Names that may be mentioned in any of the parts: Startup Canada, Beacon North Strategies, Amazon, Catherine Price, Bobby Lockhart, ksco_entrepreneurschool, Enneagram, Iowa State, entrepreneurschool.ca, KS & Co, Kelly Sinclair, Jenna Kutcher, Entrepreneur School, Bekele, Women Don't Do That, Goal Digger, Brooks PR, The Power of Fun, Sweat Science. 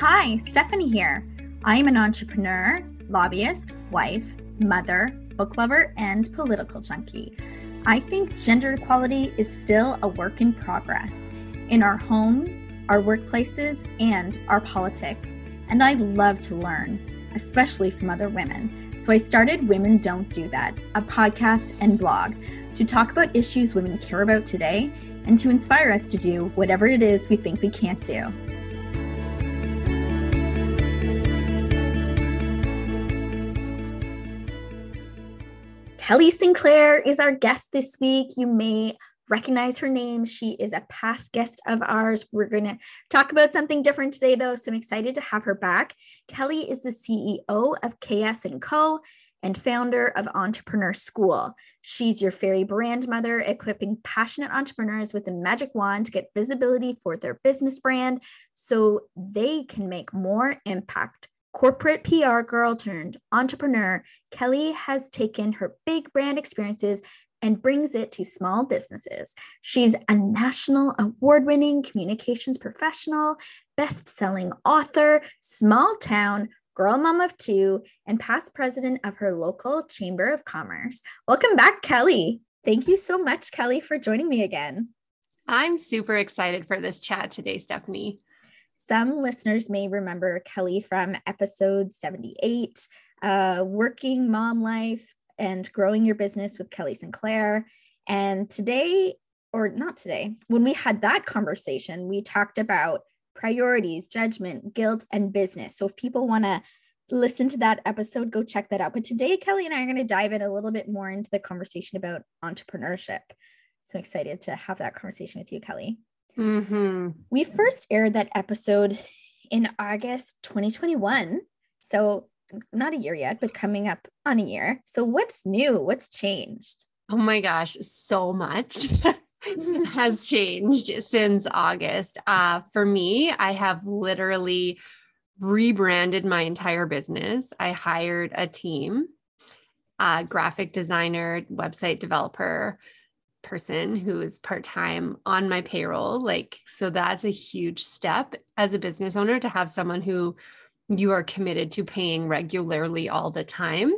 Hi, Stephanie here. I am an entrepreneur, lobbyist, wife, mother, book lover, and political junkie. I think gender equality is still a work in progress in our homes, our workplaces, and our politics. And I love to learn, especially from other women. So I started Women Don't Do That, a podcast and blog to talk about issues women care about today and to inspire us to do whatever it is we think we can't do. Kelly Sinclair is our guest this week. You may recognize her name. She is a past guest of ours. We're going to talk about something different today, though, so I'm excited to have her back. Kelly is the CEO of KS & Co. and founder of Entrepreneur School. She's your fairy brand mother, equipping passionate entrepreneurs with a magic wand to get visibility for their business brand so they can make more impact. Corporate PR girl turned entrepreneur, Kelly has taken her big brand experiences and brings it to small businesses. She's a national award-winning communications professional, best-selling author, small town, girl mom of two, and past president of her local chamber of commerce. Welcome back, Kelly. Thank you so much, Kelly, for joining me again. I'm super excited for this chat today, Stephanie. Some listeners may remember Kelly from episode 78, Working Mom Life and Growing Your Business with Kelly Sinclair. And today, or not today, when we had that conversation, we talked about priorities, judgment, guilt, and business. So if people want to listen to that episode, go check that out. But today, Kelly and I are going to dive in a little bit more into the conversation about entrepreneurship. So I'm excited to have that conversation with you, Kelly. Mm-hmm. We first aired that episode in August 2021. So not a year yet, but coming up on a year. So what's new? What's changed? Oh my gosh, so much has changed since August. For me, I have literally rebranded my entire business. I hired a team, a graphic designer, website developer, person who is part-time on my payroll. So that's a huge step as a business owner to have someone who you are committed to paying regularly all the time.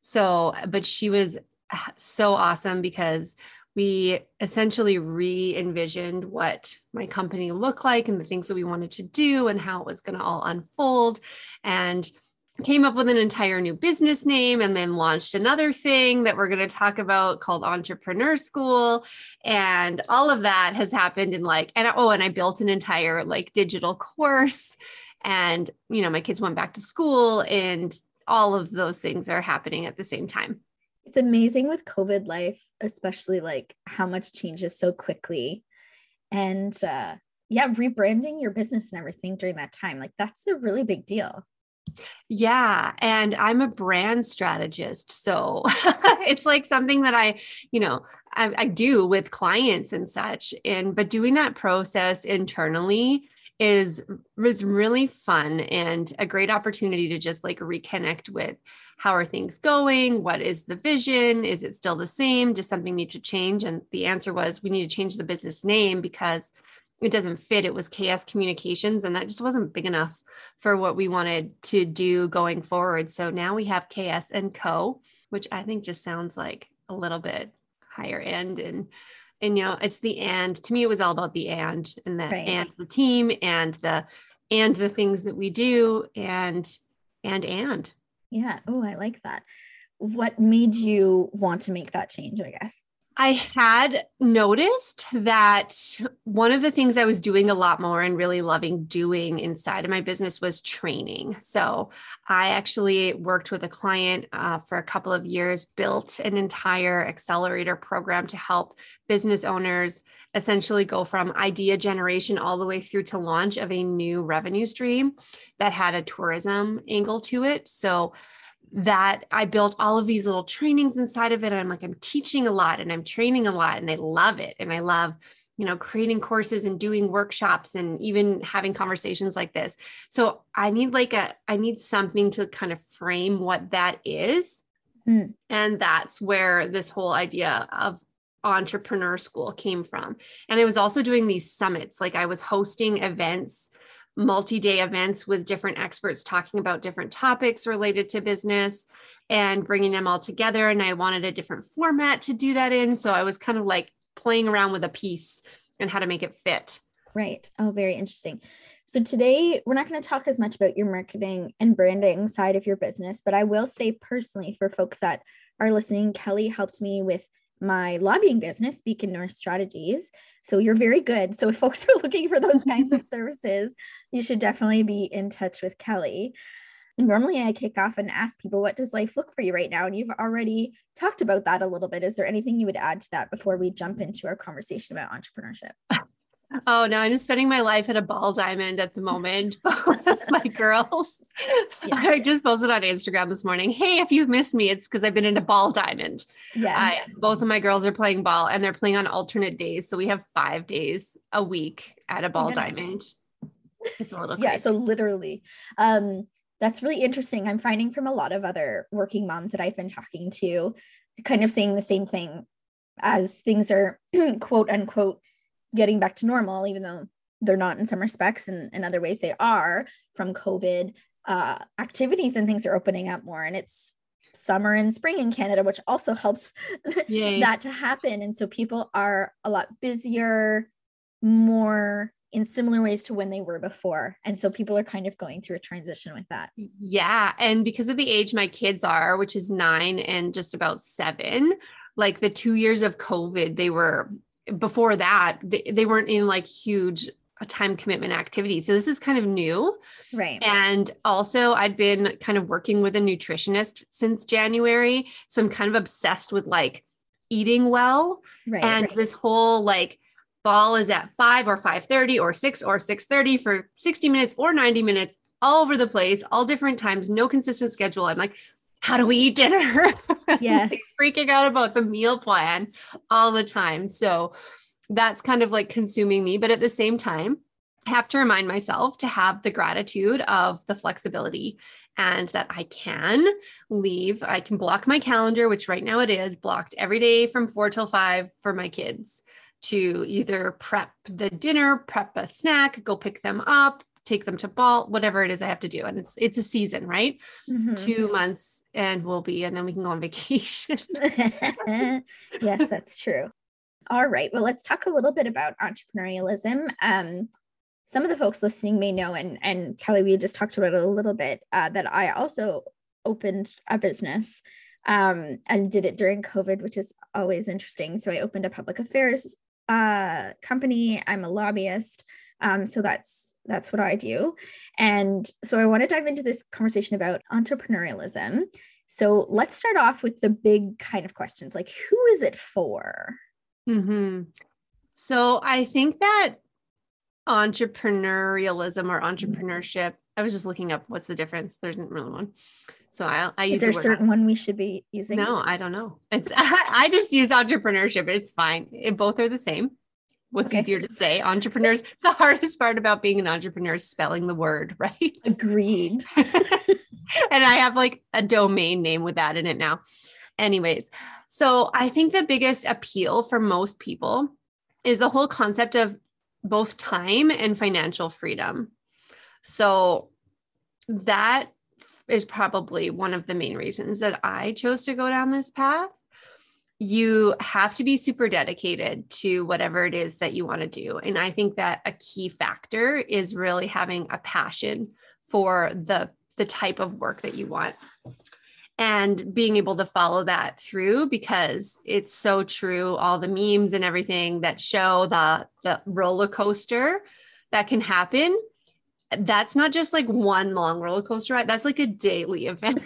So, but she was so awesome because we essentially re-envisioned what my company looked like and the things that we wanted to do and how it was going to all unfold, and came up with an entire new business name, and then launched another thing that we're going to talk about called Entrepreneur School. And all of that has happened in and I built an entire digital course, and, you know, my kids went back to school, and all of those things are happening at the same time. It's amazing with COVID life, especially how much changes so quickly, and rebranding your business and everything during that time. That's a really big deal. Yeah. And I'm a brand strategist. So it's something that I do with clients and such. But doing that process internally is really fun and a great opportunity to just reconnect with how are things going? What is the vision? Is it still the same? Does something need to change? And the answer was we need to change the business name because it doesn't fit. It was KS Communications, and that just wasn't big enough for what we wanted to do going forward. So now we have KS and Co, which I think just sounds like a little bit higher end. And it's the and. To me, it was all about the and the right. And the team and the things that we do and. Yeah. Oh, I like that. What made you want to make that change, I guess? I had noticed that one of the things I was doing a lot more and really loving doing inside of my business was training. So I actually worked with a client for a couple of years, built an entire accelerator program to help business owners essentially go from idea generation all the way through to launch of a new revenue stream that had a tourism angle to it. So that I built all of these little trainings inside of it. And I'm teaching a lot and I'm training a lot, and I love it. And I love, creating courses and doing workshops and even having conversations like this. So I need I need something to kind of frame what that is. Mm. And that's where this whole idea of Entrepreneur School came from. And I was also doing these summits. I was hosting events multi-day events with different experts talking about different topics related to business and bringing them all together. And I wanted a different format to do that in. So I was kind of like playing around with a piece and how to make it fit. Right. Oh, very interesting. So today we're not going to talk as much about your marketing and branding side of your business, but I will say personally for folks that are listening, Kelly helped me with my lobbying business, Beacon North Strategies. So you're very good. So if folks are looking for those kinds of services, you should definitely be in touch with Kelly. Normally I kick off and ask people, what does life look for you right now? And you've already talked about that a little bit. Is there anything you would add to that before we jump into our conversation about entrepreneurship? Oh, no, I'm just spending my life at a ball diamond at the moment. Both of my girls. Yes. I just posted on Instagram this morning, hey, if you've missed me, it's because I've been in a ball diamond. Yes. Both of my girls are playing ball and they're playing on alternate days. So we have 5 days a week at a ball diamond. It's a little crazy. Yeah, so literally. That's really interesting. I'm finding from a lot of other working moms that I've been talking to, kind of saying the same thing as things are quote unquote getting back to normal, even though they're not in some respects, and in other ways they are from COVID. Activities and things are opening up more, and it's summer and spring in Canada, which also helps that to happen. And so people are a lot busier, more in similar ways to when they were before. And so people are kind of going through a transition with that. Yeah. And because of the age my kids are, which is 9 and just about 7, like the 2 years of COVID, they were before that, they weren't in like huge time commitment activities. So this is kind of new. Right. And also I'd been kind of working with a nutritionist since January. So I'm kind of obsessed with like eating well. Right, and this whole like ball is at 5 or 5:30 or 6 or 6:30 for 60 minutes or 90 minutes, all over the place, all different times, no consistent schedule. I'm like, how do we eat dinner? Yes. Freaking out about the meal plan all the time. So that's kind of like consuming me. But at the same time, I have to remind myself to have the gratitude of the flexibility and that I can leave. I can block my calendar, which right now it is blocked every day from 4 till 5 for my kids to either prep the dinner, prep a snack, go pick them up, take them to ball, whatever it is I have to do. And it's a season, right? Mm-hmm. 2 months and we'll be, and then we can go on vacation. Yes, that's true. All right. Well, let's talk a little bit about entrepreneurialism. Some of the folks listening may know, and Kelly, we just talked about it a little bit, that I also opened a business and did it during COVID, which is always interesting. So I opened a public affairs company. I'm a lobbyist. So that's what I do. And so I want to dive into this conversation about entrepreneurialism. So let's start off with the big kind of questions, like who is it for? Mm-hmm. So I think that entrepreneurialism or entrepreneurship, I was just looking up what's the difference. There isn't really one. So I use. Is there a certain one we should be using? No, I don't know. I just use entrepreneurship. It's fine. Both are the same. What's easier to say? Entrepreneurs, the hardest part about being an entrepreneur is spelling the word, right? Agreed. And I have like a domain name with that in it now. Anyways, so I think the biggest appeal for most people is the whole concept of both time and financial freedom. So that is probably one of the main reasons that I chose to go down this path. You have to be super dedicated to whatever it is that you want to do. And I think that a key factor is really having a passion for the type of work that you want and being able to follow that through, because it's so true. All the memes and everything that show the roller coaster that can happen. That's not just like one long roller coaster ride. That's like a daily event.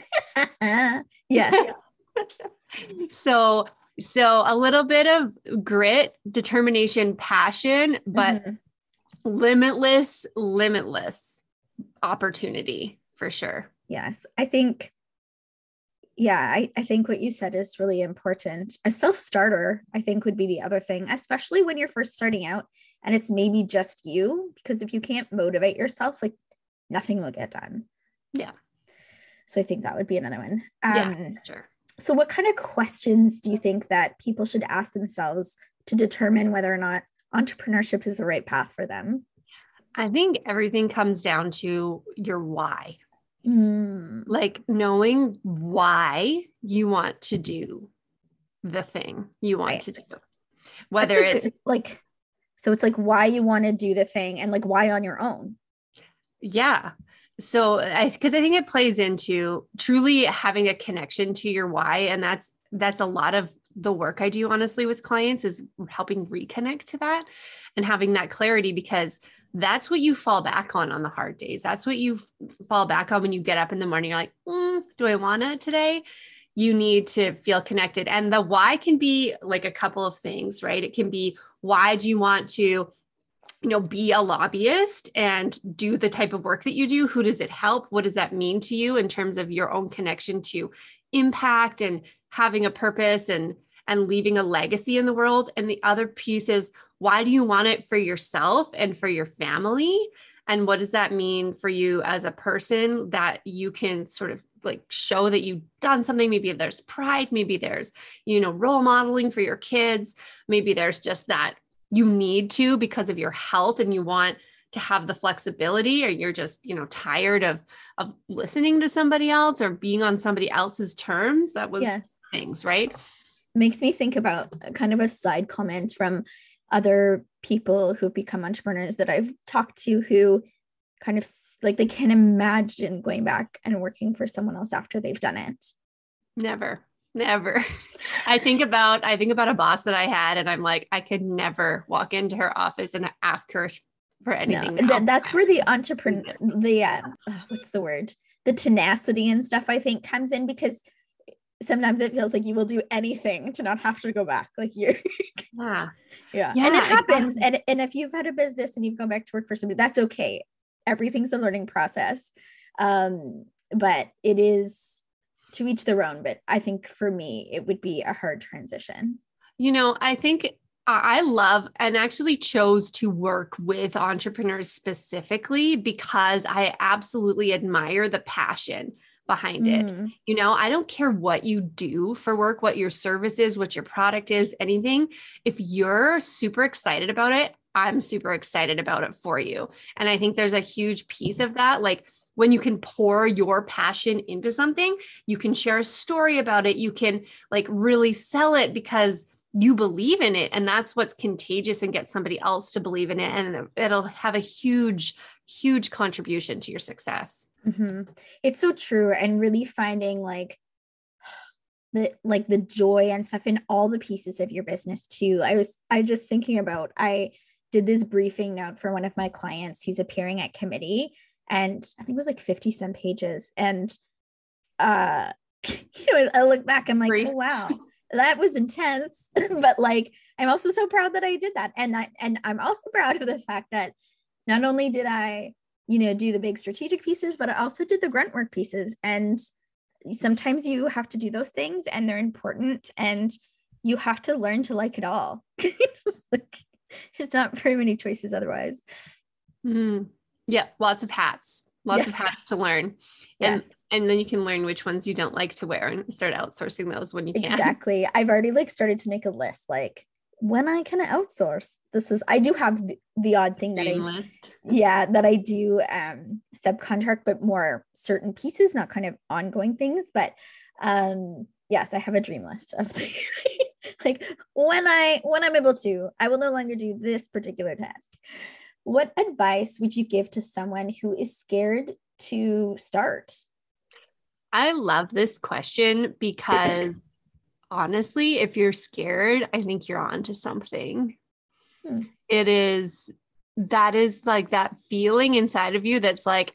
Yes. So a little bit of grit, determination, passion, but limitless opportunity for sure. Yes. I think what you said is really important. A self-starter, I think, would be the other thing, especially when you're first starting out and it's maybe just you, because if you can't motivate yourself, like nothing will get done. Yeah. So I think that would be another one. Sure. So what kind of questions do you think that people should ask themselves to determine whether or not entrepreneurship is the right path for them? I think everything comes down to your why. Like knowing why you want to do the thing you want to do. Whether it's like, so it's like why you want to do the thing and like why on your own. Yeah. So because I think it plays into truly having a connection to your why. And that's a lot of the work I do, honestly, with clients is helping reconnect to that and having that clarity, because that's what you fall back on the hard days. That's what you fall back on when you get up in the morning. You're like, do I want it today? You need to feel connected. And the why can be like a couple of things, right? It can be, why do you want to be a lobbyist and do the type of work that you do? Who does it help? What does that mean to you in terms of your own connection to impact and having a purpose and leaving a legacy in the world? And the other piece is, why do you want it for yourself and for your family? And what does that mean for you as a person that you can sort of like show that you've done something? Maybe there's pride, maybe there's, role modeling for your kids. Maybe there's just that you need to because of your health and you want to have the flexibility, or you're just, tired of listening to somebody else or being on somebody else's terms. That was things, right? Makes me think about kind of a side comment from other people who've become entrepreneurs that I've talked to, who kind of like, they can't imagine going back and working for someone else after they've done it. Never. I think about a boss that I had, and I'm like, I could never walk into her office and ask her for anything. No, that's where the entrepreneur, the tenacity and stuff, I think, comes in, because sometimes it feels like you will do anything to not have to go back. Like you're, yeah. And it happens. And if you've had a business and you've gone back to work for somebody, that's okay. Everything's a learning process. But it is to each their own. But I think for me, it would be a hard transition. I think I love and actually chose to work with entrepreneurs specifically because I absolutely admire the passion behind it. I don't care what you do for work, what your service is, what your product is, anything. If you're super excited about it, I'm super excited about it for you. And I think there's a huge piece of that. Like when you can pour your passion into something, you can share a story about it. You can like really sell it because you believe in it. And that's what's contagious and gets somebody else to believe in it. And it'll have a huge, huge contribution to your success. It's so true. And really finding like the joy and stuff in all the pieces of your business too. I just thinking about, I did this briefing note for one of my clients who's appearing at committee, and I think it was like 50 some pages. And, I look back, I'm like, oh, wow, that was intense. But like, I'm also so proud that I did that. And I'm also proud of the fact that not only did I, do the big strategic pieces, but I also did the grunt work pieces. And sometimes you have to do those things, and they're important, and you have to learn to like it all. There's not very many choices otherwise. Yeah. Lots of hats. Lots of hats to learn. And then you can learn which ones you don't like to wear and start outsourcing those when you can. Exactly. I've already started to make a list, like when I can outsource. I do have the odd thing that I do subcontract, but more certain pieces, not kind of ongoing things. But yes, I have a dream list of things. Like when I'm able to, I will no longer do this particular task. What advice would you give to someone who is scared to start? I love this question because honestly, if you're scared, I think you're onto something. That is like that feeling inside of you that's like,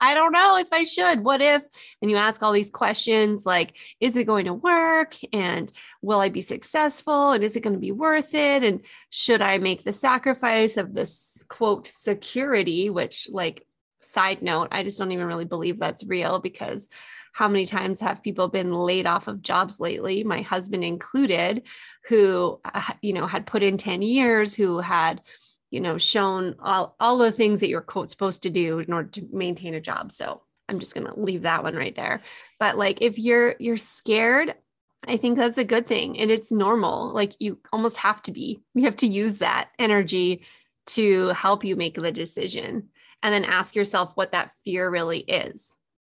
I don't know if I should, what if, and you ask all these questions, like, is it going to work? And will I be successful? And is it going to be worth it? And should I make the sacrifice of this quote security, which like side note, I just don't even really believe that's real, because how many times have people been laid off of jobs lately, my husband included, who, had put in 10 years, who had, shown all the things that you're quote supposed to do in order to maintain a job. So I'm just going to leave that one right there. But like, if you're scared, I think that's a good thing. And it's normal. Like you almost have to be, you have to use that energy to help you make the decision, and then ask yourself what that fear really is.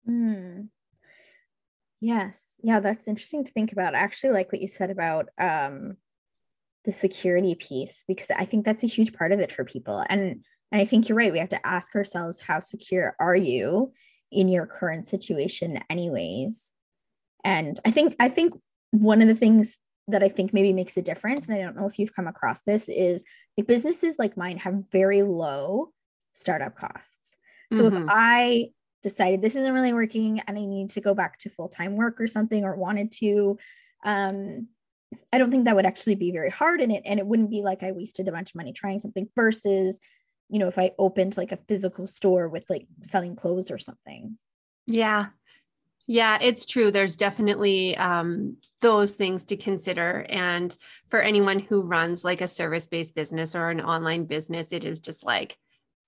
Mm. Yes. Yeah. That's interesting to think about. I actually like what you said about, the security piece, because I think that's a huge part of it for people. And I think you're right. We have to ask ourselves, how secure are you in your current situation anyways? And I think one of the things that I think maybe makes a difference, and I don't know if you've come across this, is like businesses like mine have very low startup costs. So mm-hmm. if I decided this isn't really working and I need to go back to full-time work or something, or wanted to, I don't think that would actually be very hard in it. And it wouldn't be like I wasted a bunch of money trying something versus, you know, if I opened like a physical store with like selling clothes or something. Yeah. Yeah, it's true. There's definitely those things to consider. And for anyone who runs like a service-based business or an online business, it is just like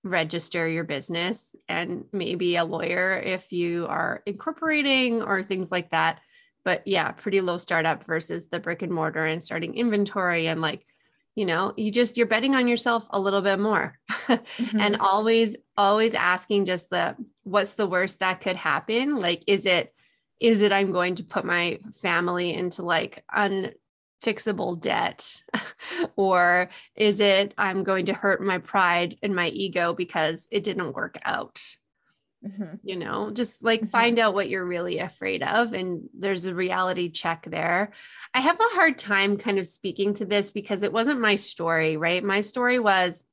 register your business and maybe a lawyer if you are incorporating or things like that. But yeah, pretty low startup versus the brick and mortar and starting inventory and like, you know, you're betting on yourself a little bit more. Mm-hmm. And always asking just what's the worst that could happen? Like, is it I'm going to put my family into like unfixable debt? Or is it I'm going to hurt my pride and my ego because it didn't work out? Mm-hmm. You know, just like mm-hmm. find out what you're really afraid of. And there's a reality check there. I have a hard time kind of speaking to this because it wasn't my story, right? My story was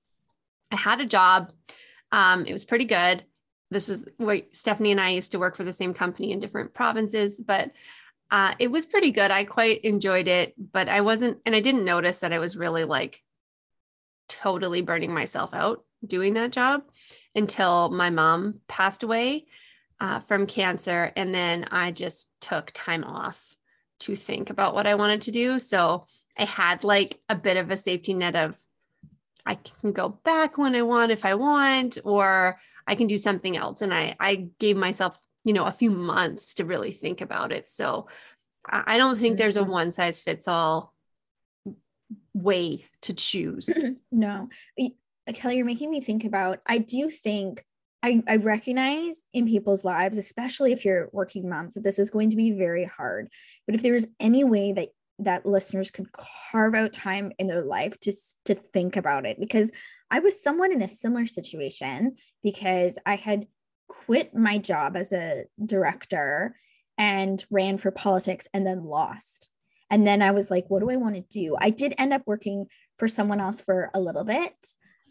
I had a job. It was pretty good. This is where Stephanie and I used to work for the same company in different provinces, but it was pretty good. I quite enjoyed it, but I didn't notice that I was really like totally burning myself out doing that job until my mom passed away from cancer. And then I just took time off to think about what I wanted to do. So I had like a bit of a safety net of I can go back when I want, if I want, or I can do something else. And I gave myself, you know, a few months to really think about it. So I don't think there's a one size fits all way to choose. No. Kelly, you're making me think about, I do think I recognize in people's lives, especially if you're working moms, that this is going to be very hard. But if there is any way that listeners could carve out time in their life to think about it, because I was somewhat in a similar situation because I had quit my job as a director and ran for politics and then lost. And then I was like, what do I want to do? I did end up working for someone else for a little bit.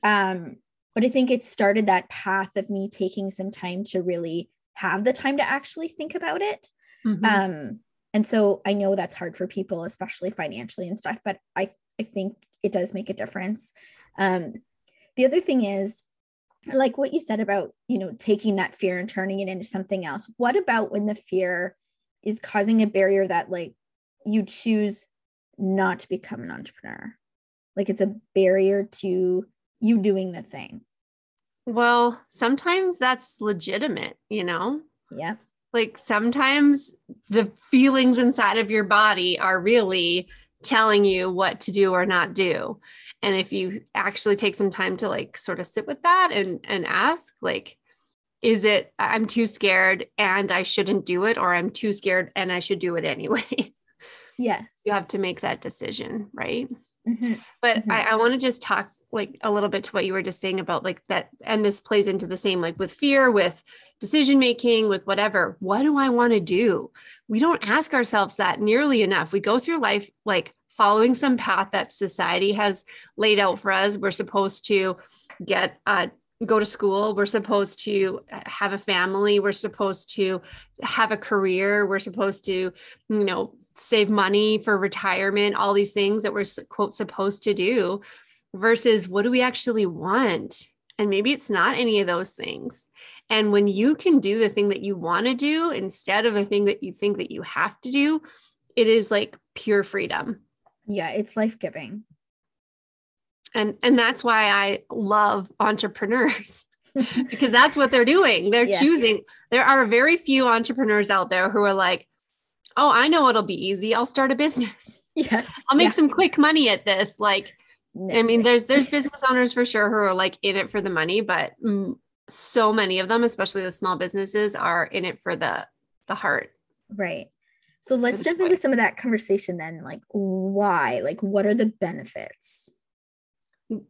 But I think it started that path of me taking some time to really have the time to actually think about it. Mm-hmm. And so I know that's hard for people, especially financially and stuff, but I think it does make a difference. The other thing is, like what you said about, you know, taking that fear and turning it into something else. What about when the fear is causing a barrier that like you choose not to become an entrepreneur? Like it's a barrier to you doing the thing. Well, sometimes that's legitimate, you know? Yeah. Like sometimes the feelings inside of your body are really telling you what to do or not do. And if you actually take some time to like sort of sit with that and ask, like, is it, I'm too scared and I shouldn't do it, or I'm too scared and I should do it anyway? Yes. You have to make that decision, right? Mm-hmm. But mm-hmm. I want to just talk like a little bit to what you were just saying about like that. And this plays into the same, like with fear, with decision-making, with whatever, what do I want to do? We don't ask ourselves that nearly enough. We go through life, like following some path that society has laid out for us. We're supposed to get, go to school. We're supposed to have a family. We're supposed to have a career. We're supposed to, you know, save money for retirement, all these things that we're quote supposed to do versus what do we actually want? And maybe it's not any of those things. And when you can do the thing that you want to do instead of the thing that you think that you have to do, it is like pure freedom. Yeah. It's life-giving. And that's why I love entrepreneurs because that's what they're doing. They're choosing. There are very few entrepreneurs out there who are like, oh, I know it'll be easy. I'll start a business. Yes. I'll make some quick money at this. Like, No. I mean, there's business owners for sure who are like in it for the money, but so many of them, especially the small businesses, are in it for the heart. Right. So let's jump into some of that conversation then, like why, like what are the benefits?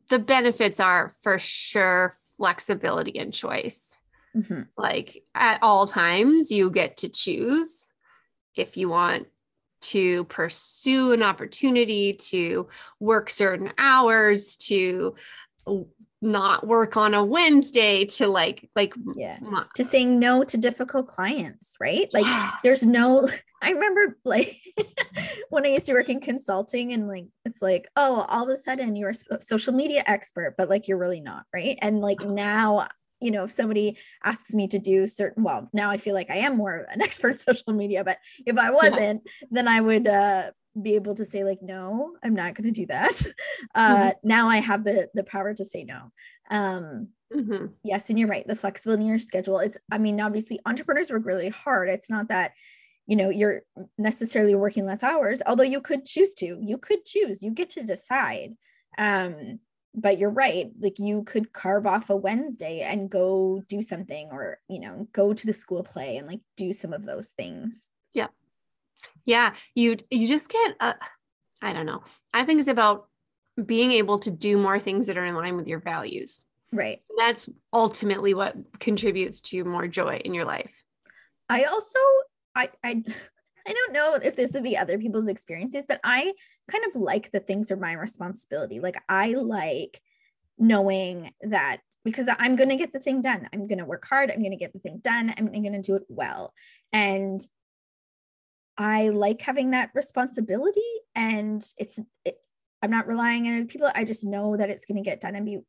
The benefits are for sure flexibility and choice. Mm-hmm. Like at all times you get to choose if you want to pursue an opportunity, to work certain hours, to not work on a Wednesday, to to saying no to difficult clients, right? Like there's no, I remember like when I used to work in consulting and like, it's like, oh, all of a sudden you're a social media expert, but like, you're really not, right? And like now, you know, if somebody asks me to do certain, well, now I feel like I am more of an expert in social media, but if I wasn't, then I would be able to say like, no, I'm not going to do that. Now I have the power to say no. Yes. And you're right. The flexibility in your schedule. It's, I mean, obviously entrepreneurs work really hard. It's not that, you know, you're necessarily working less hours, although you could choose, you get to decide. But you're right. Like you could carve off a Wednesday and go do something or, you know, go to the school play and like do some of those things. Yeah. Yeah. You just get, I don't know. I think it's about being able to do more things that are in line with your values. Right. That's ultimately what contributes to more joy in your life. I also, I don't know if this would be other people's experiences, but I kind of like that things are my responsibility. Like I like knowing that because I'm going to get the thing done. I'm going to work hard. I'm going to get the thing done. I'm going to do it well. And I like having that responsibility and I'm not relying on other people. I just know that it's going to get done and be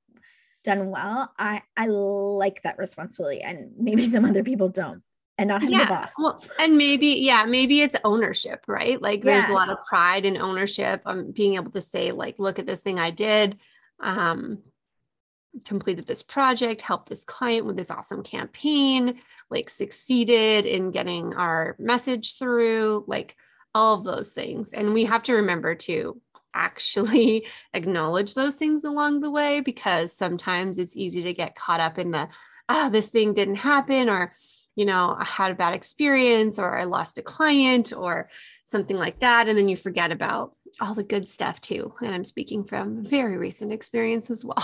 done well. I like that responsibility and maybe some other people don't. And not having a boss. Well, and maybe it's ownership, right? Like there's a lot of pride in ownership. Being able to say like, look at this thing I did, completed this project, helped this client with this awesome campaign, like succeeded in getting our message through, like all of those things. And we have to remember to actually acknowledge those things along the way, because sometimes it's easy to get caught up in the, this thing didn't happen, or you know, I had a bad experience or I lost a client or something like that. And then you forget about all the good stuff too. And I'm speaking from very recent experience as well.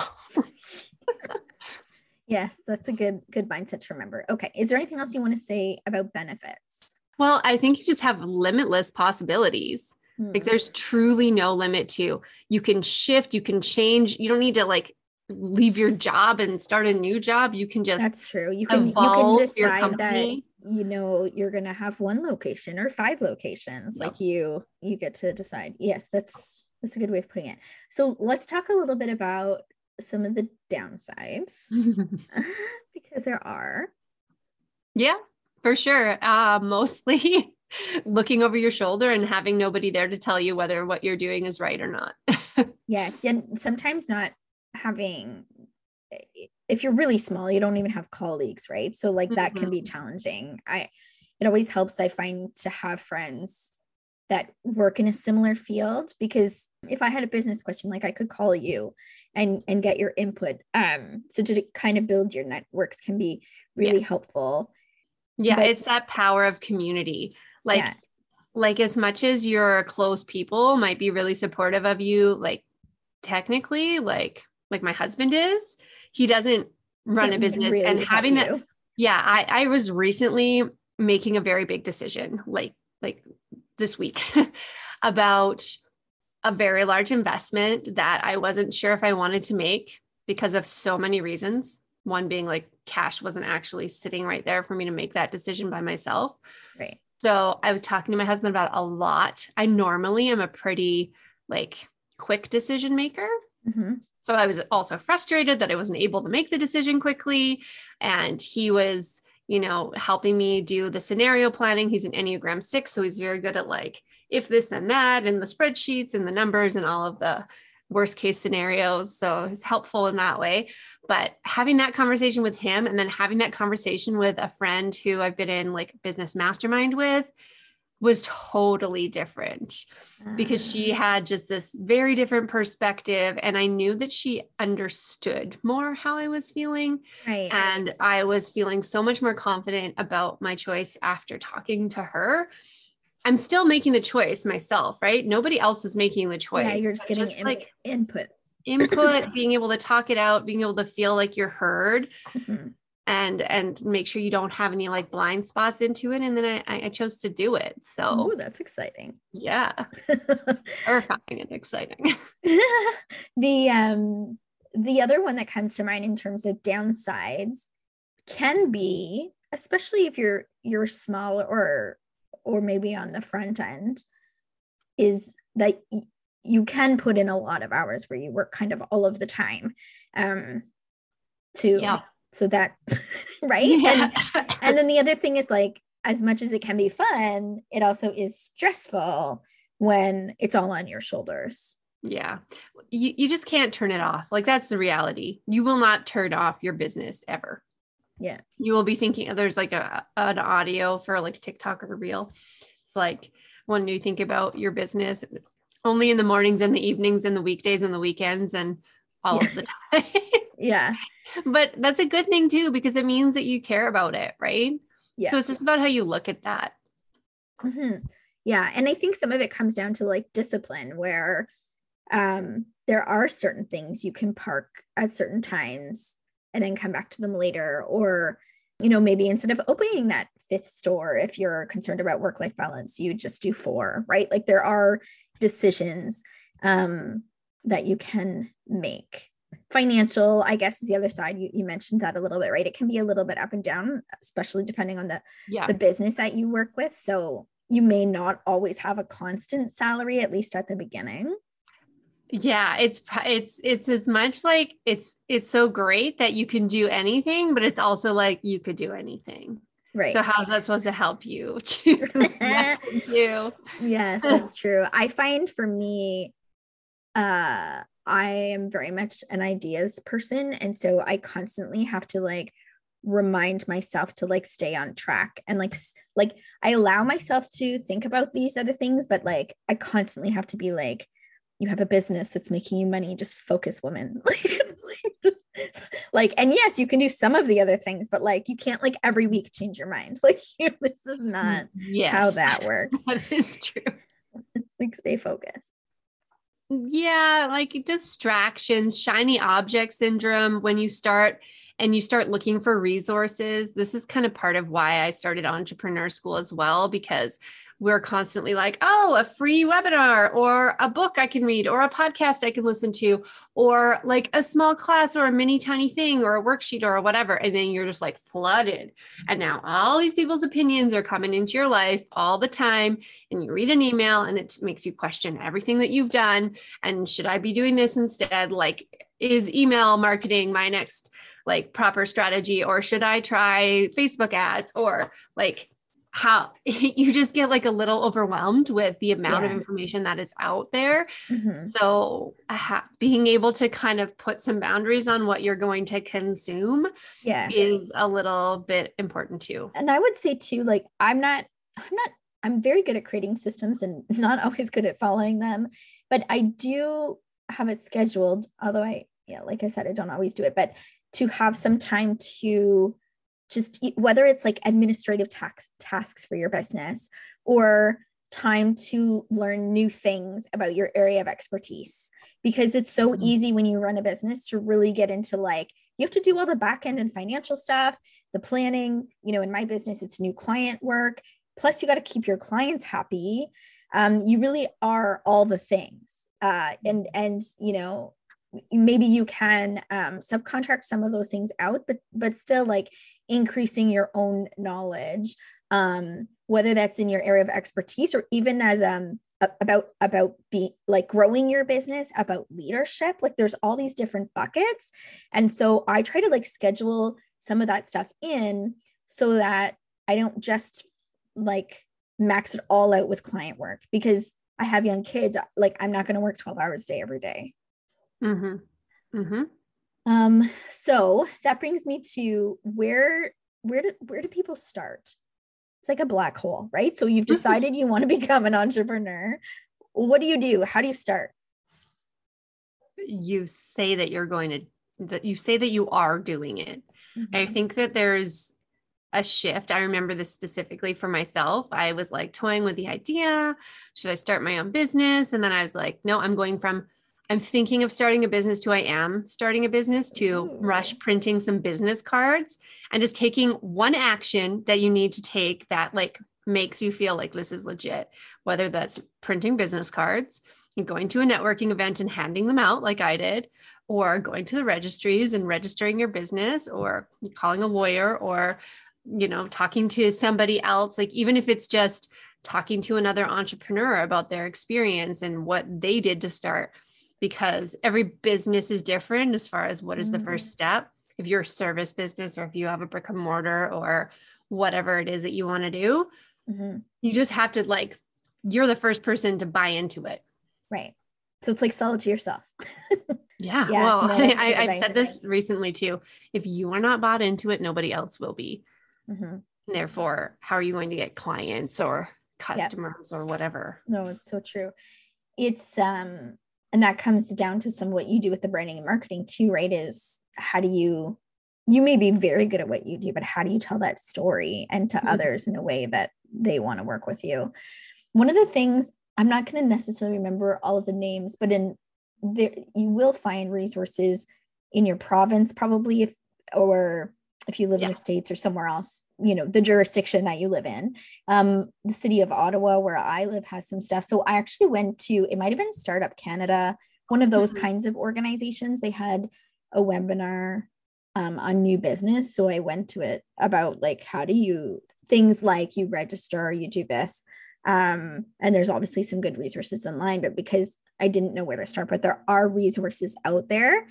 Yes, that's a good mindset to remember. Okay. Is there anything else you want to say about benefits? Well, I think you just have limitless possibilities. Like there's truly no limit to, you can shift, you can change. You don't need to like leave your job and start a new job. You can just, that's true. You can decide that, you know, you're going to have one location or 5 locations. Yep. Like you get to decide. Yes. That's a good way of putting it. So let's talk a little bit about some of the downsides because there are. Yeah, for sure. Mostly looking over your shoulder and having nobody there to tell you whether what you're doing is right or not. Yes. And sometimes not having, if you're really small, you don't even have colleagues, right? So like that can be challenging. It always helps, I find, to have friends that work in a similar field, because if I had a business question, like I could call you and get your input. So to kind of build your networks can be really helpful. Yeah. But it's that power of community. Like as much as your close people might be really supportive of you, like technically, like my husband is, he doesn't run a business, really, and having that. Yeah. I was recently making a very big decision, like this week about a very large investment that I wasn't sure if I wanted to make because of so many reasons. One being like cash wasn't actually sitting right there for me to make that decision by myself. Right. So I was talking to my husband about a lot. I normally am a pretty like quick decision maker. Mm-hmm. So I was also frustrated that I wasn't able to make the decision quickly. And he was, you know, helping me do the scenario planning. He's an Enneagram 6. So he's very good at like, if this and that, and the spreadsheets and the numbers and all of the worst case scenarios. So he's helpful in that way. But having that conversation with him, and then having that conversation with a friend who I've been in like business mastermind with, was totally different because she had just this very different perspective. And I knew that she understood more how I was feeling. Right. And I was feeling so much more confident about my choice after talking to her. I'm still making the choice myself, right? Nobody else is making the choice. Yeah, you're just getting just input, being able to talk it out, being able to feel like you're heard. Mm-hmm. And make sure you don't have any like blind spots into it. And then I chose to do it. So ooh, that's exciting. Yeah. Terrifying and exciting. The other one that comes to mind in terms of downsides can be, especially if you're small or maybe on the front end, is that you can put in a lot of hours where you work kind of all of the time. So that, right? Yeah. And then the other thing is like, as much as it can be fun, it also is stressful when it's all on your shoulders. Yeah. You just can't turn it off. Like that's the reality. You will not turn off your business ever. Yeah. You will be thinking, there's like an audio for like TikTok or Reel. It's like when you think about your business only in the mornings and the evenings and the weekdays and the weekends and all of the time. Yeah. But that's a good thing too, because it means that you care about it. Right. Yeah. So it's just about how you look at that. Mm-hmm. Yeah. And I think some of it comes down to like discipline where, there are certain things you can park at certain times and then come back to them later. Or, you know, maybe instead of opening that 5th store, if you're concerned about work-life balance, you just do 4, right? Like there are decisions, that you can make. Financial, I guess, is the other side. You mentioned that a little bit, right? It can be a little bit up and down, especially depending on the business that you work with. So you may not always have a constant salary, at least at the beginning. Yeah. It's as much like it's so great that you can do anything, but it's also like you could do anything. Right. So how's that supposed to help you choose that you? Yes, that's true. I find for me, I am very much an ideas person. And so I constantly have to like remind myself to like stay on track and like I allow myself to think about these other things, but like, I constantly have to be like, you have a business that's making you money, just focus, woman. Like, and yes, you can do some of the other things, but like, you can't like every week change your mind. Like this is not how that works. That is true. It's like, stay focused. Yeah, like distractions, shiny object syndrome. When you start looking for resources, this is kind of part of why I started Entrepreneur School as well, because we're constantly like, oh, a free webinar or a book I can read or a podcast I can listen to or like a small class or a mini tiny thing or a worksheet or whatever. And then you're just like flooded. And now all these people's opinions are coming into your life all the time. And you read an email and it makes you question everything that you've done. And should I be doing this instead? Like, is email marketing my next like proper strategy? Or should I try Facebook ads? Or like how you just get like a little overwhelmed with the amount of information that is out there. Mm-hmm. So being able to kind of put some boundaries on what you're going to consume is a little bit important too. And I would say too, like, I'm very good at creating systems and not always good at following them, but I do have it scheduled. Although like I said, I don't always do it, but to have some time to just whether it's like administrative tasks for your business or time to learn new things about your area of expertise, because it's so easy when you run a business to really get into like, you have to do all the back end and financial stuff, the planning, you know, in my business, it's new client work. Plus you got to keep your clients happy. You really are all the things. And, you know, maybe you can subcontract some of those things out, but still like increasing your own knowledge, whether that's in your area of expertise or even as about being like growing your business, about leadership. Like there's all these different buckets. And so I try to like schedule some of that stuff in so that I don't just like max it all out with client work, because I have young kids. Like I'm not going to work 12 hours a day every day. Mm-hmm. Mm-hmm. So that brings me to where do people start it's like a black hole, right? So you've decided you want to become an entrepreneur. What do you do? How do you start? You say that you're going to, that you say that you are doing it. Mm-hmm. I think that there's a shift. I remember this specifically for myself. I was like toying with the idea, should I start my own business? And then I was like, no, I'm going from, I'm thinking of starting a business to I am starting a business to rush printing some business cards and just taking one action that you need to take that like makes you feel like this is legit, whether that's printing business cards and going to a networking event and handing them out like I did, or going to the registries and registering your business, or calling a lawyer, or, you know, talking to somebody else, like even if it's just talking to another entrepreneur about their experience and what they did to start, because every business is different as far as what is the first step. If you're a service business, or if you have a brick and mortar, or whatever it is that you want to do, you just have to like, you're the first person to buy into it. Right. So it's like, sell it to yourself. Yeah. Well, no, I've said this recently too. If you are not bought into it, nobody else will be. Therefore, how are you going to get clients or customers or whatever? No, it's so true. It's, and that comes down to some, what you do with the branding and marketing too, right? Is how do you, you may be very good at what you do, but how do you tell that story and to others in a way that they want to work with you? One of the things, I'm not going to necessarily remember all of the names, but in there, you will find resources in your province, probably if you live in the States or somewhere else, you know, the jurisdiction that you live in. The city of Ottawa, where I live, has some stuff. So I actually went to, it might've been Startup Canada, one of those kinds of organizations. They had a webinar on new business. So I went to it about like, how do you, things like you register, you do this. And there's obviously some good resources online, but because I didn't know where to start, but there are resources out there.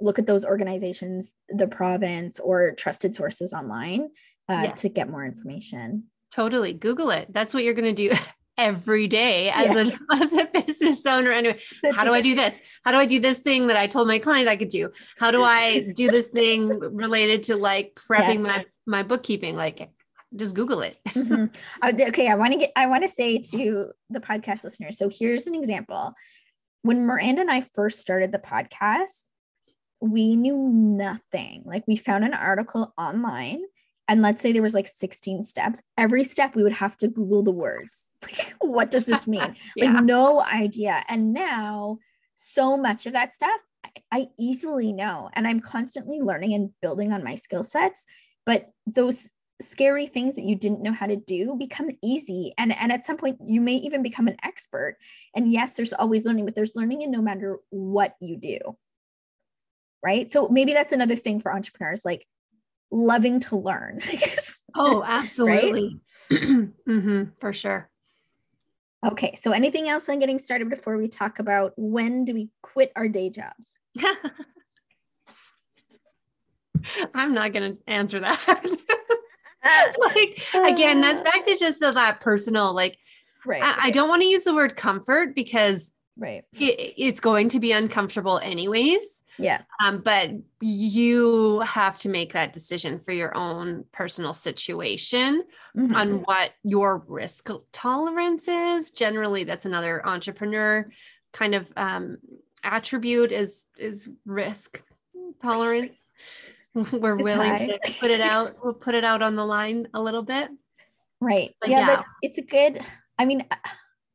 Look at those organizations, the province, or trusted sources online to get more information. Totally. Google it. That's what you're going to do every day as a business owner. Anyway, how do I do this? How do I do this thing that I told my client I could do? How do I do this thing related to like prepping my bookkeeping? Like, just Google it. Okay. I want to say to the podcast listeners, so here's an example. When Miranda and I first started the podcast, we knew nothing. Like, we found an article online and let's say there was like 16 steps. Every step we would have to Google the words. Like, what does this mean? Like, no idea. And now so much of that stuff I easily know, and I'm constantly learning and building on my skill sets, but those scary things that you didn't know how to do become easy. And at some point you may even become an expert. And yes, there's always learning, but there's learning in no matter what you do. Right. So maybe that's another thing for entrepreneurs, like loving to learn. Oh, absolutely. Right? For sure. Okay. So anything else on getting started before we talk about when do we quit our day jobs? I'm not going to answer that. Like, again, that's back to just that personal, like, I don't want to use the word comfort because it's going to be uncomfortable anyways. Yeah. But you have to make that decision for your own personal situation on what your risk tolerance is. Generally, that's another entrepreneur kind of attribute is risk tolerance. We're willing to put it out. We'll put it out on the line a little bit. Right. But yeah. But it's a good, I mean,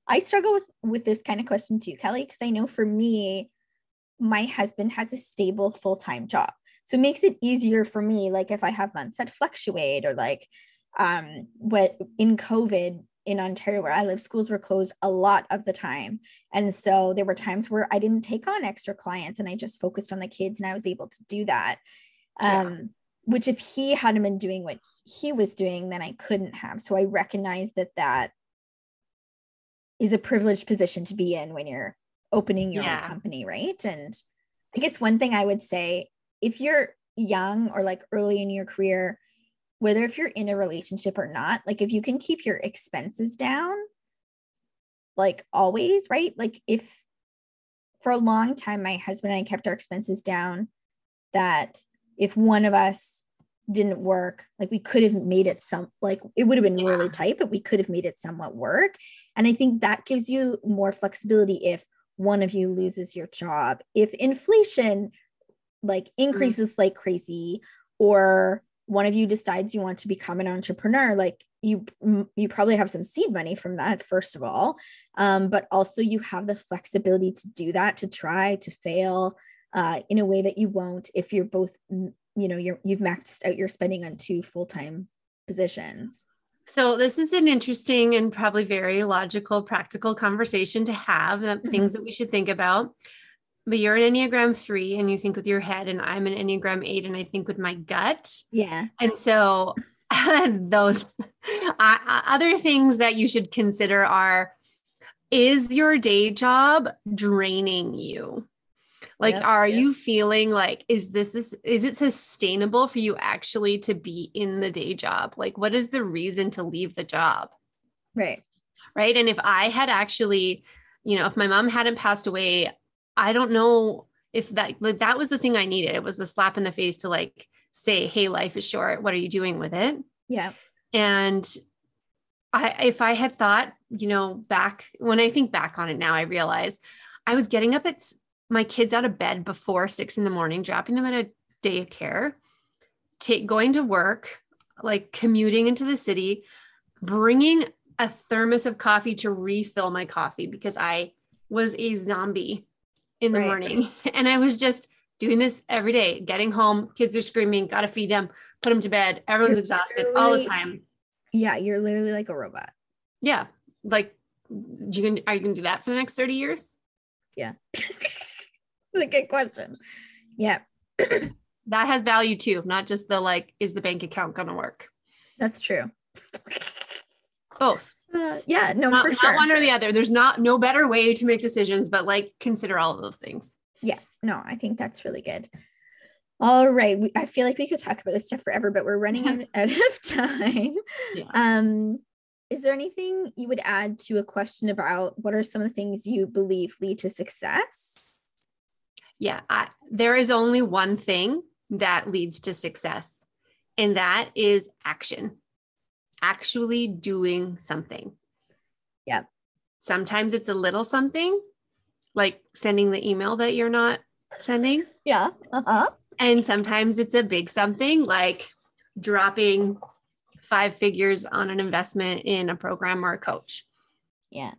I struggle with this kind of question too, Kelly, because I know for me, my husband has a stable full-time job. So it makes it easier for me. Like if I have months that fluctuate or like, but in COVID in Ontario where I live, schools were closed a lot of the time. And so there were times where I didn't take on extra clients and I just focused on the kids, and I was able to do that. Which if he hadn't been doing what he was doing, then I couldn't have. So I recognize that that is a privileged position to be in when you're opening your own company. Right. And I guess one thing I would say, if you're young or like early in your career, whether if you're in a relationship or not, like if you can keep your expenses down, like always, right? Like if for a long time, my husband and I kept our expenses down, that if one of us didn't work. Like we could have made it it would have been really tight, but we could have made it somewhat work. And I think that gives you more flexibility if one of you loses your job, if inflation increases like crazy, or one of you decides you want to become an entrepreneur, you probably have some seed money from that, first of all. But also you have the flexibility to do that, to try, to fail in a way that you won't if you're both, you've maxed out your spending on two full-time positions. So this is an interesting and probably very logical, practical conversation to have, things that we should think about. But you're an Enneagram 3 and you think with your head, and I'm an Enneagram 8 and I think with my gut. Yeah. And so those other things that you should consider are, is your day job draining you? Are you feeling is it sustainable for you actually to be in the day job? What is the reason to leave the job? Right. Right. And if I had actually, if my mom hadn't passed away, I don't know if that was the thing I needed. It was the slap in the face to say, hey, life is short. What are you doing with it? Yeah. And if I had thought, back when I think back on it now, I realize I was getting up at my kids out of bed before 6 a.m, dropping them at a daycare, going to work, commuting into the city, bringing a thermos of coffee to refill my coffee because I was a zombie in the morning. And I was just doing this every day, getting home, kids are screaming, got to feed them, put them to bed. Everyone's exhausted all the time. Yeah. You're literally like a robot. Yeah. Are you going to do that for the next 30 years? Yeah. That's a good question. Yeah. That has value too. Not just the, is the bank account going to work? That's true. Both. For sure. Not one or the other. There's no better way to make decisions, but consider all of those things. Yeah, no, I think that's really good. All right. I feel like we could talk about this stuff forever, but we're running out of time. Yeah. Is there anything you would add to a question about what are some of the things you believe lead to success? Yeah. There is only one thing that leads to success, and that is action. Actually doing something. Yeah. Sometimes it's a little something, like sending the email that you're not sending. Yeah. Uh-huh. And sometimes it's a big something, like dropping 5 figures on an investment in a program or a coach. Yeah.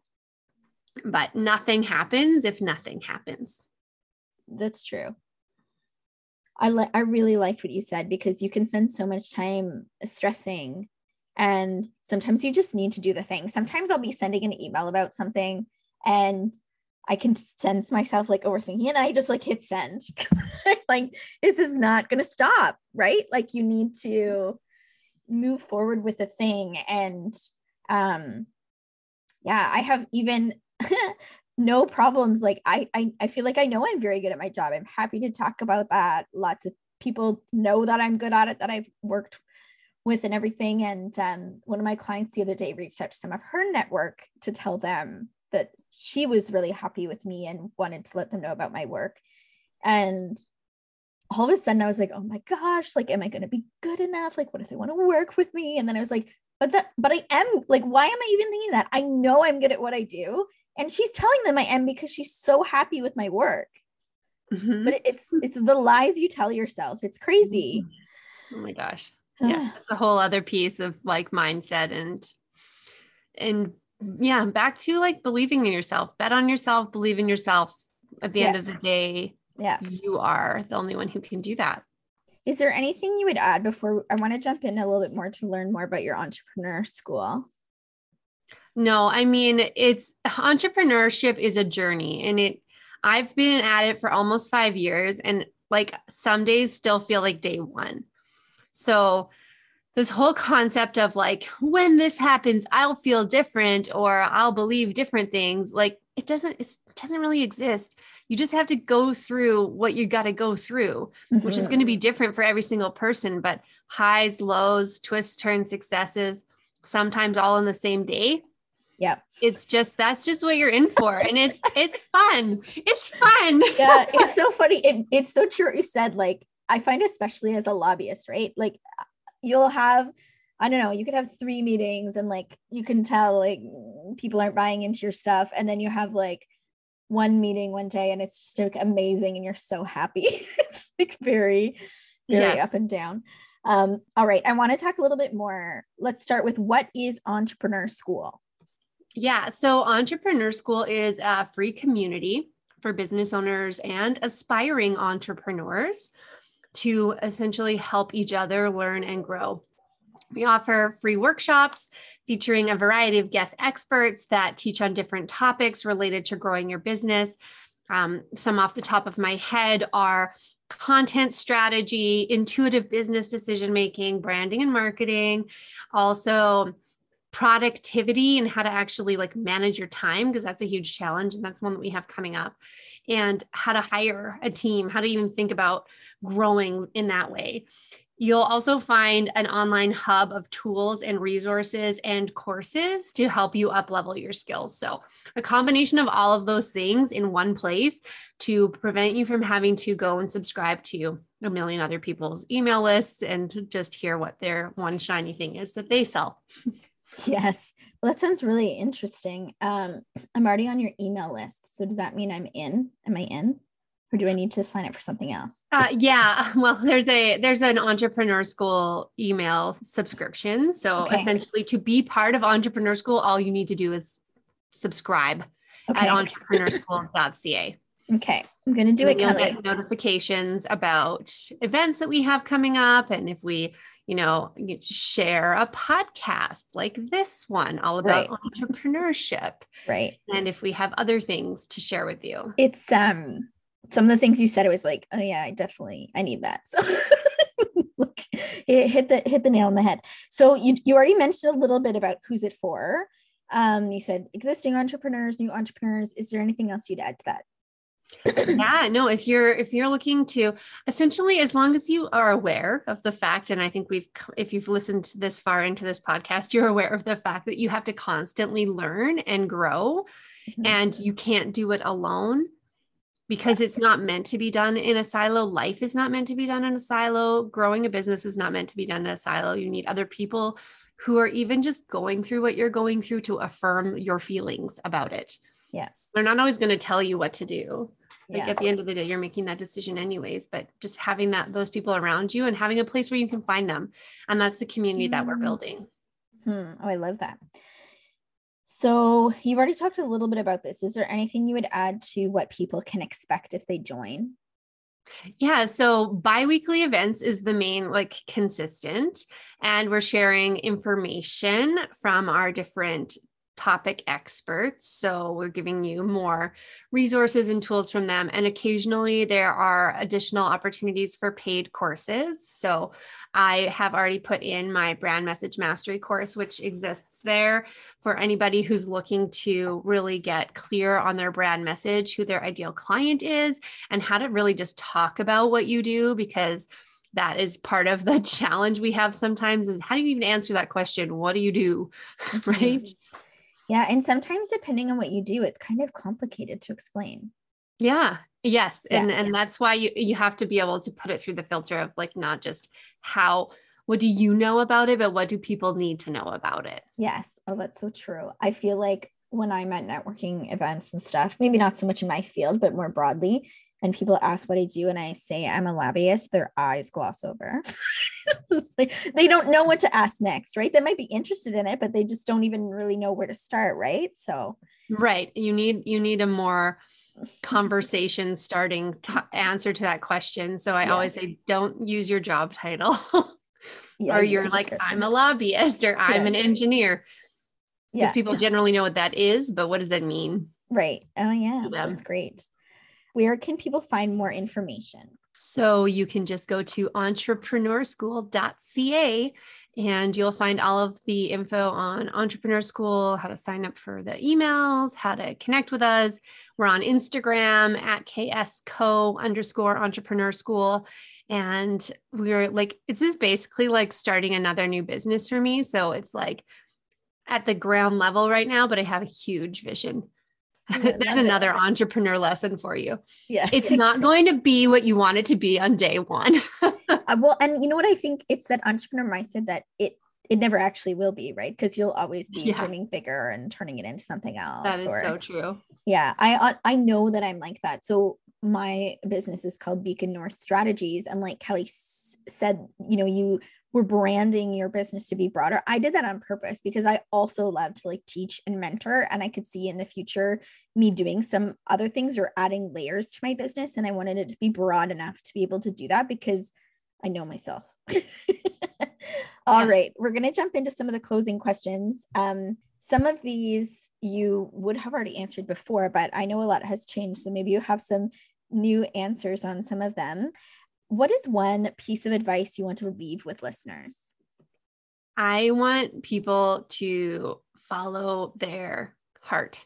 But nothing happens if nothing happens. That's true. I really liked what you said, because you can spend so much time stressing. And sometimes you just need to do the thing. Sometimes I'll be sending an email about something and I can sense myself overthinking it. And I just hit send because this is not going to stop, right? You need to move forward with the thing. And I have even no problems. I feel I know I'm very good at my job. I'm happy to talk about that. Lots of people know that I'm good at it, that I've worked with and everything. And one of my clients the other day reached out to some of her network to tell them that she was really happy with me and wanted to let them know about my work. And all of a sudden I was oh my gosh, am I going to be good enough? What if they want to work with me? And then I was but I am, why am I even thinking that? I know I'm good at what I do. And she's telling them I am because she's so happy with my work. Mm-hmm. But it's the lies you tell yourself. It's crazy. Oh my gosh. Yes, that's a whole other piece of mindset and yeah, back to believing in yourself, bet on yourself, believe in yourself. At the end of the day, you are the only one who can do that. Is there anything you would add before I want to jump in a little bit more to learn more about your entrepreneur school? No, I mean, entrepreneurship is a journey, and I've been at it for almost 5 years, and some days still feel like day one. So this whole concept of when this happens, I'll feel different or I'll believe different things. It doesn't really exist. You just have to go through what you got to go through, mm-hmm. which is going to be different for every single person, but highs, lows, twists, turns, successes, sometimes all in the same day. Yeah. That's just what you're in for. And it's fun. It's fun. Yeah. It's so funny. It's so true. You said I find, especially as a lobbyist, right? Like you'll have, I don't know, you could have 3 meetings and like, you can tell like people aren't buying into your stuff. And then you have like one meeting one day and it's just like amazing. And you're so happy. It's like very, very up and down. All right. I want to talk a little bit more. Let's start with, what is Entrepreneur School? Yeah. So Entrepreneur School is a free community for business owners and aspiring entrepreneurs to essentially help each other learn and grow. We offer free workshops featuring a variety of guest experts that teach on different topics related to growing your business. Some off the top of my head are content strategy, intuitive business decision-making, branding and marketing, also productivity and how to actually like manage your time, because that's a huge challenge. And that's one that we have coming up, and how to hire a team, how to even think about growing in that way. You'll also find an online hub of tools and resources and courses to help you up-level your skills. So a combination of all of those things in one place to prevent you from having to go and subscribe to a million other people's email lists and just hear what their one shiny thing is that they sell. Yes. Well, that sounds really interesting. I'm already on your email list. So does that mean I'm in? Am I in? Or do I need to sign up for something else? Yeah. Well, there's an Entrepreneur School email subscription. So essentially, to be part of Entrepreneur School, all you need to do is subscribe at entrepreneurschool.ca. Okay. I'm going to do it. You'll get notifications about events that we have coming up. And if we, you know, share a podcast like this one, all about entrepreneurship. Right. And if we have other things to share with you. It's, some of the things you said, it was like, oh yeah, I need that. So look, it hit the nail on the head. So you already mentioned a little bit about who's it for. You said existing entrepreneurs, new entrepreneurs. Is there anything else you'd add to that? Yeah, no, if you're looking to, essentially, as long as you are aware of the fact, and I think if you've listened this far into this podcast, you're aware of the fact that you have to constantly learn and grow, and you can't do it alone. Because it's not meant to be done in a silo. Life is not meant to be done in a silo. Growing a business is not meant to be done in a silo. You need other people who are even just going through what you're going through to affirm your feelings about it. Yeah. They're not always going to tell you what to do. Like at the end of the day, you're making that decision anyways, but just having those people around you and having a place where you can find them. And that's the community that we're building. Oh, I love that. So you've already talked a little bit about this. Is there anything you would add to what people can expect if they join? Yeah. So bi-weekly events is the main, like, consistent, and we're sharing information from our different topic experts. So we're giving you more resources and tools from them. And occasionally there are additional opportunities for paid courses. So I have already put in my brand message mastery course, which exists there for anybody who's looking to really get clear on their brand message, who their ideal client is, and how to really just talk about what you do, because that is part of the challenge we have sometimes is, how do you even answer that question? What do you do? Right? Yeah. And sometimes depending on what you do, it's kind of complicated to explain. Yeah. Yes. And that's why you have to be able to put it through the filter of, like, not just what do you know about it, but what do people need to know about it? Yes. Oh, that's so true. I feel like when I'm at networking events and stuff, maybe not so much in my field, but more broadly, and people ask what I do and I say I'm a lobbyist, their eyes gloss over. It's like, they don't know what to ask next, right? They might be interested in it, but they just don't even really know where to start, right? So, right. You need a more conversation starting answer to that question. So I always say, don't use your job title or you're like, I'm a lobbyist or I'm an engineer. Because people generally know what that is, but what does that mean? Right. Oh yeah. That's great. Where can people find more information? So you can just go to entrepreneurschool.ca and you'll find all of the info on Entrepreneur School, how to sign up for the emails, how to connect with us. We're on Instagram at ksco_entrepreneurschool. And we're like, this is basically like starting another new business for me. So it's like at the ground level right now, but I have a huge vision. There's another entrepreneur lesson for you. Yes. It's not going to be what you want it to be on day one. Well, and you know what, I think it's that entrepreneur mindset that it never actually will be, right? Because you'll always be dreaming bigger and turning it into something else. That is so true. Yeah. I know that I'm like that. So my business is called Beacon North Strategies. And like Kelly said, you know, you were branding your business to be broader. I did that on purpose because I also love to like teach and mentor. And I could see in the future me doing some other things or adding layers to my business. And I wanted it to be broad enough to be able to do that because I know myself. All right. We're going to jump into some of the closing questions. Some of these you would have already answered before, but I know a lot has changed. So maybe you have some new answers on some of them. What is one piece of advice you want to leave with listeners? I want people to follow their heart.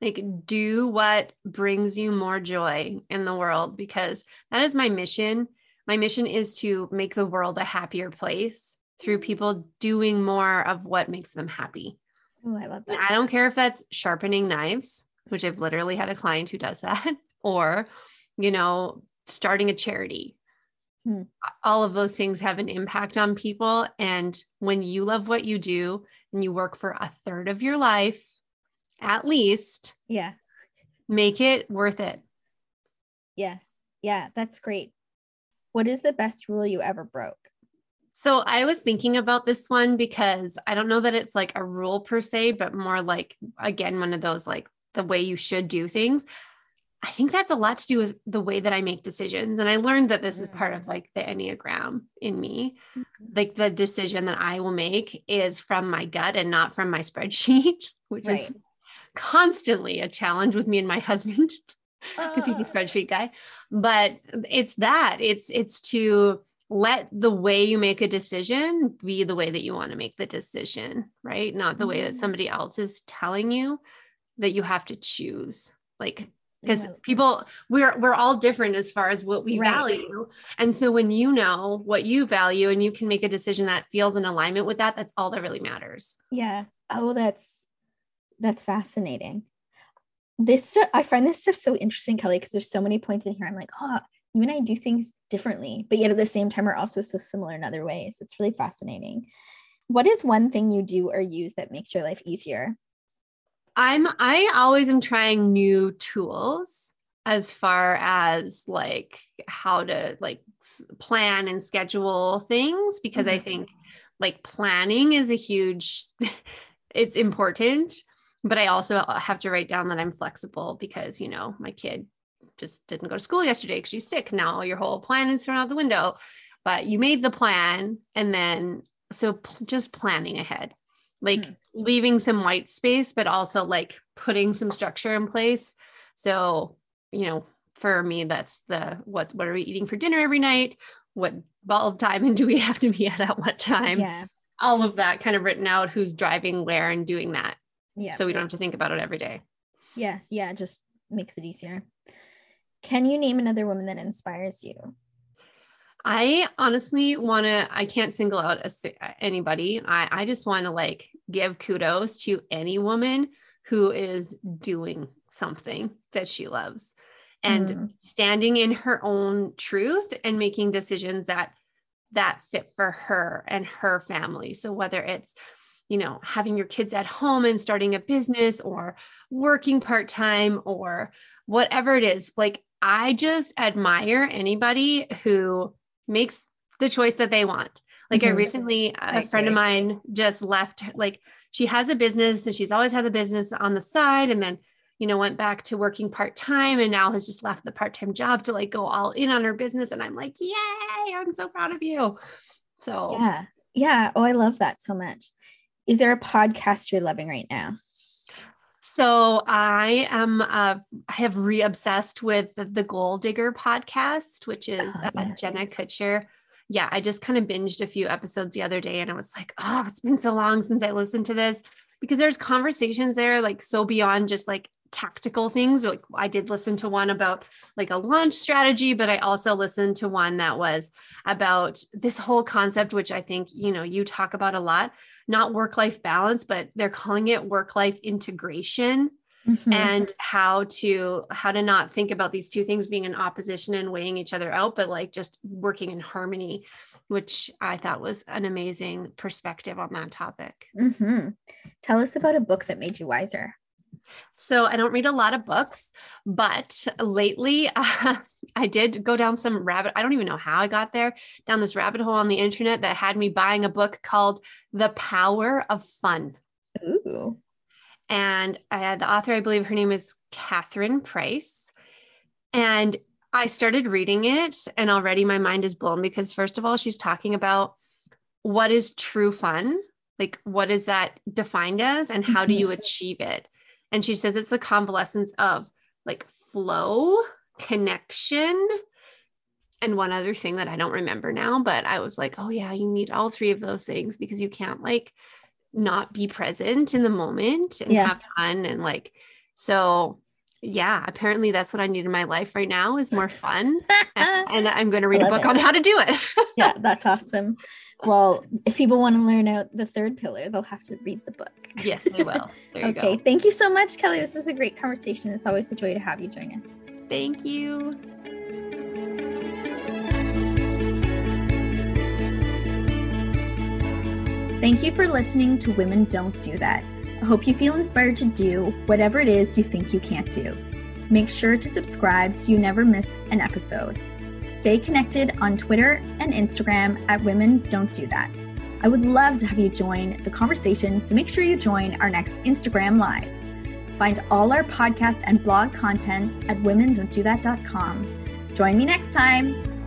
Like, do what brings you more joy in the world, because that is my mission. My mission is to make the world a happier place through people doing more of what makes them happy. Oh, I love that. I don't care if that's sharpening knives, which I've literally had a client who does that, or, you know, starting a charity. Hmm. All of those things have an impact on people. And when you love what you do and you work for a third of your life, at least, make it worth it. Yes. Yeah, that's great. What is the best rule you ever broke? So I was thinking about this one because I don't know that it's like a rule per se, but more like, again, one of those, like the way you should do things. I think that's a lot to do with the way that I make decisions. And I learned that this is part of like the Enneagram in me, like the decision that I will make is from my gut and not from my spreadsheet, which is constantly a challenge with me and my husband. Because he's a spreadsheet guy, but it's to let the way you make a decision be the way that you want to make the decision, right? Not the way that somebody else is telling you that you have to choose, like, because people, we're all different as far as what we value. And so when you know what you value and you can make a decision that feels in alignment with that, that's all that really matters. Yeah. Oh, that's fascinating. This, I find this stuff so interesting, Kelly, because there's so many points in here. I'm like, oh, you and I do things differently, but yet at the same time, we're also so similar in other ways. It's really fascinating. What is one thing you do or use that makes your life easier? I always am trying new tools as far as like how to like plan and schedule things, because I think like planning is a huge, it's important. But I also have to write down that I'm flexible because, you know, my kid just didn't go to school yesterday because she's sick. Now your whole plan is thrown out the window, but you made the plan. And then, so just planning ahead, like leaving some white space, but also like putting some structure in place. So, you know, for me, that's the, what are we eating for dinner every night? What ball time and do we have to be at what time? Yeah. All of that kind of written out, who's driving where and doing that. Yeah. So we don't have to think about it every day. Yes. Yeah. It just makes it easier. Can you name another woman that inspires you? I honestly want to, I can't single out anybody. I just want to like give kudos to any woman who is doing something that she loves and standing in her own truth and making decisions that fit for her and her family. So whether it's, you know, having your kids at home and starting a business or working part-time or whatever it is. Like, I just admire anybody who makes the choice that they want. Like I recently, a friend of mine just left, like she has a business and she's always had a business on the side and then, you know, went back to working part-time and now has just left the part-time job to like go all in on her business. And I'm like, yay, I'm so proud of you. So yeah. Yeah. Oh, I love that so much. Is there a podcast you're loving right now? So I have re-obsessed with the Goal Digger podcast, which is Jenna Kutcher. Yeah. I just kind of binged a few episodes the other day and I was like, oh, it's been so long since I listened to this, because there's conversations there, like so beyond just like tactical things. Like I did listen to one about like a launch strategy, but I also listened to one that was about this whole concept, which I think, you know, you talk about a lot, not work-life balance, but they're calling it work-life integration. Mm-hmm. And how to not think about these two things being in opposition and weighing each other out, but like just working in harmony, which I thought was an amazing perspective on that topic. Mm-hmm. Tell us about a book that made you wiser. So I don't read a lot of books, but lately I did go down some rabbit. I don't even know how I got there, down this rabbit hole on the internet that had me buying a book called The Power of Fun. Ooh. And I had the author, I believe her name is Catherine Price. And I started reading it and already my mind is blown because first of all, she's talking about what is true fun? Like what is that defined as and how do you achieve it? And she says it's the convalescence of like flow, connection, and one other thing that I don't remember now, but I was like, oh yeah, you need all three of those things because you can't like not be present in the moment and have fun. And like, so yeah, apparently that's what I need in my life right now is more fun. and I'm going to read a book on how to do it. Yeah, that's awesome. Well, if people want to learn out the third pillar, they'll have to read the book. Yes, they will. There you go. Okay. Thank you so much, Kelly. This was a great conversation. It's always a joy to have you join us. Thank you. Thank you for listening to Women Don't Do That. I hope you feel inspired to do whatever it is you think you can't do. Make sure to subscribe so you never miss an episode. Stay connected on Twitter and Instagram at Women Don't Do That. I would love to have you join the conversation, so make sure you join our next Instagram Live. Find all our podcast and blog content at womendon'tdothat.com. Join me next time.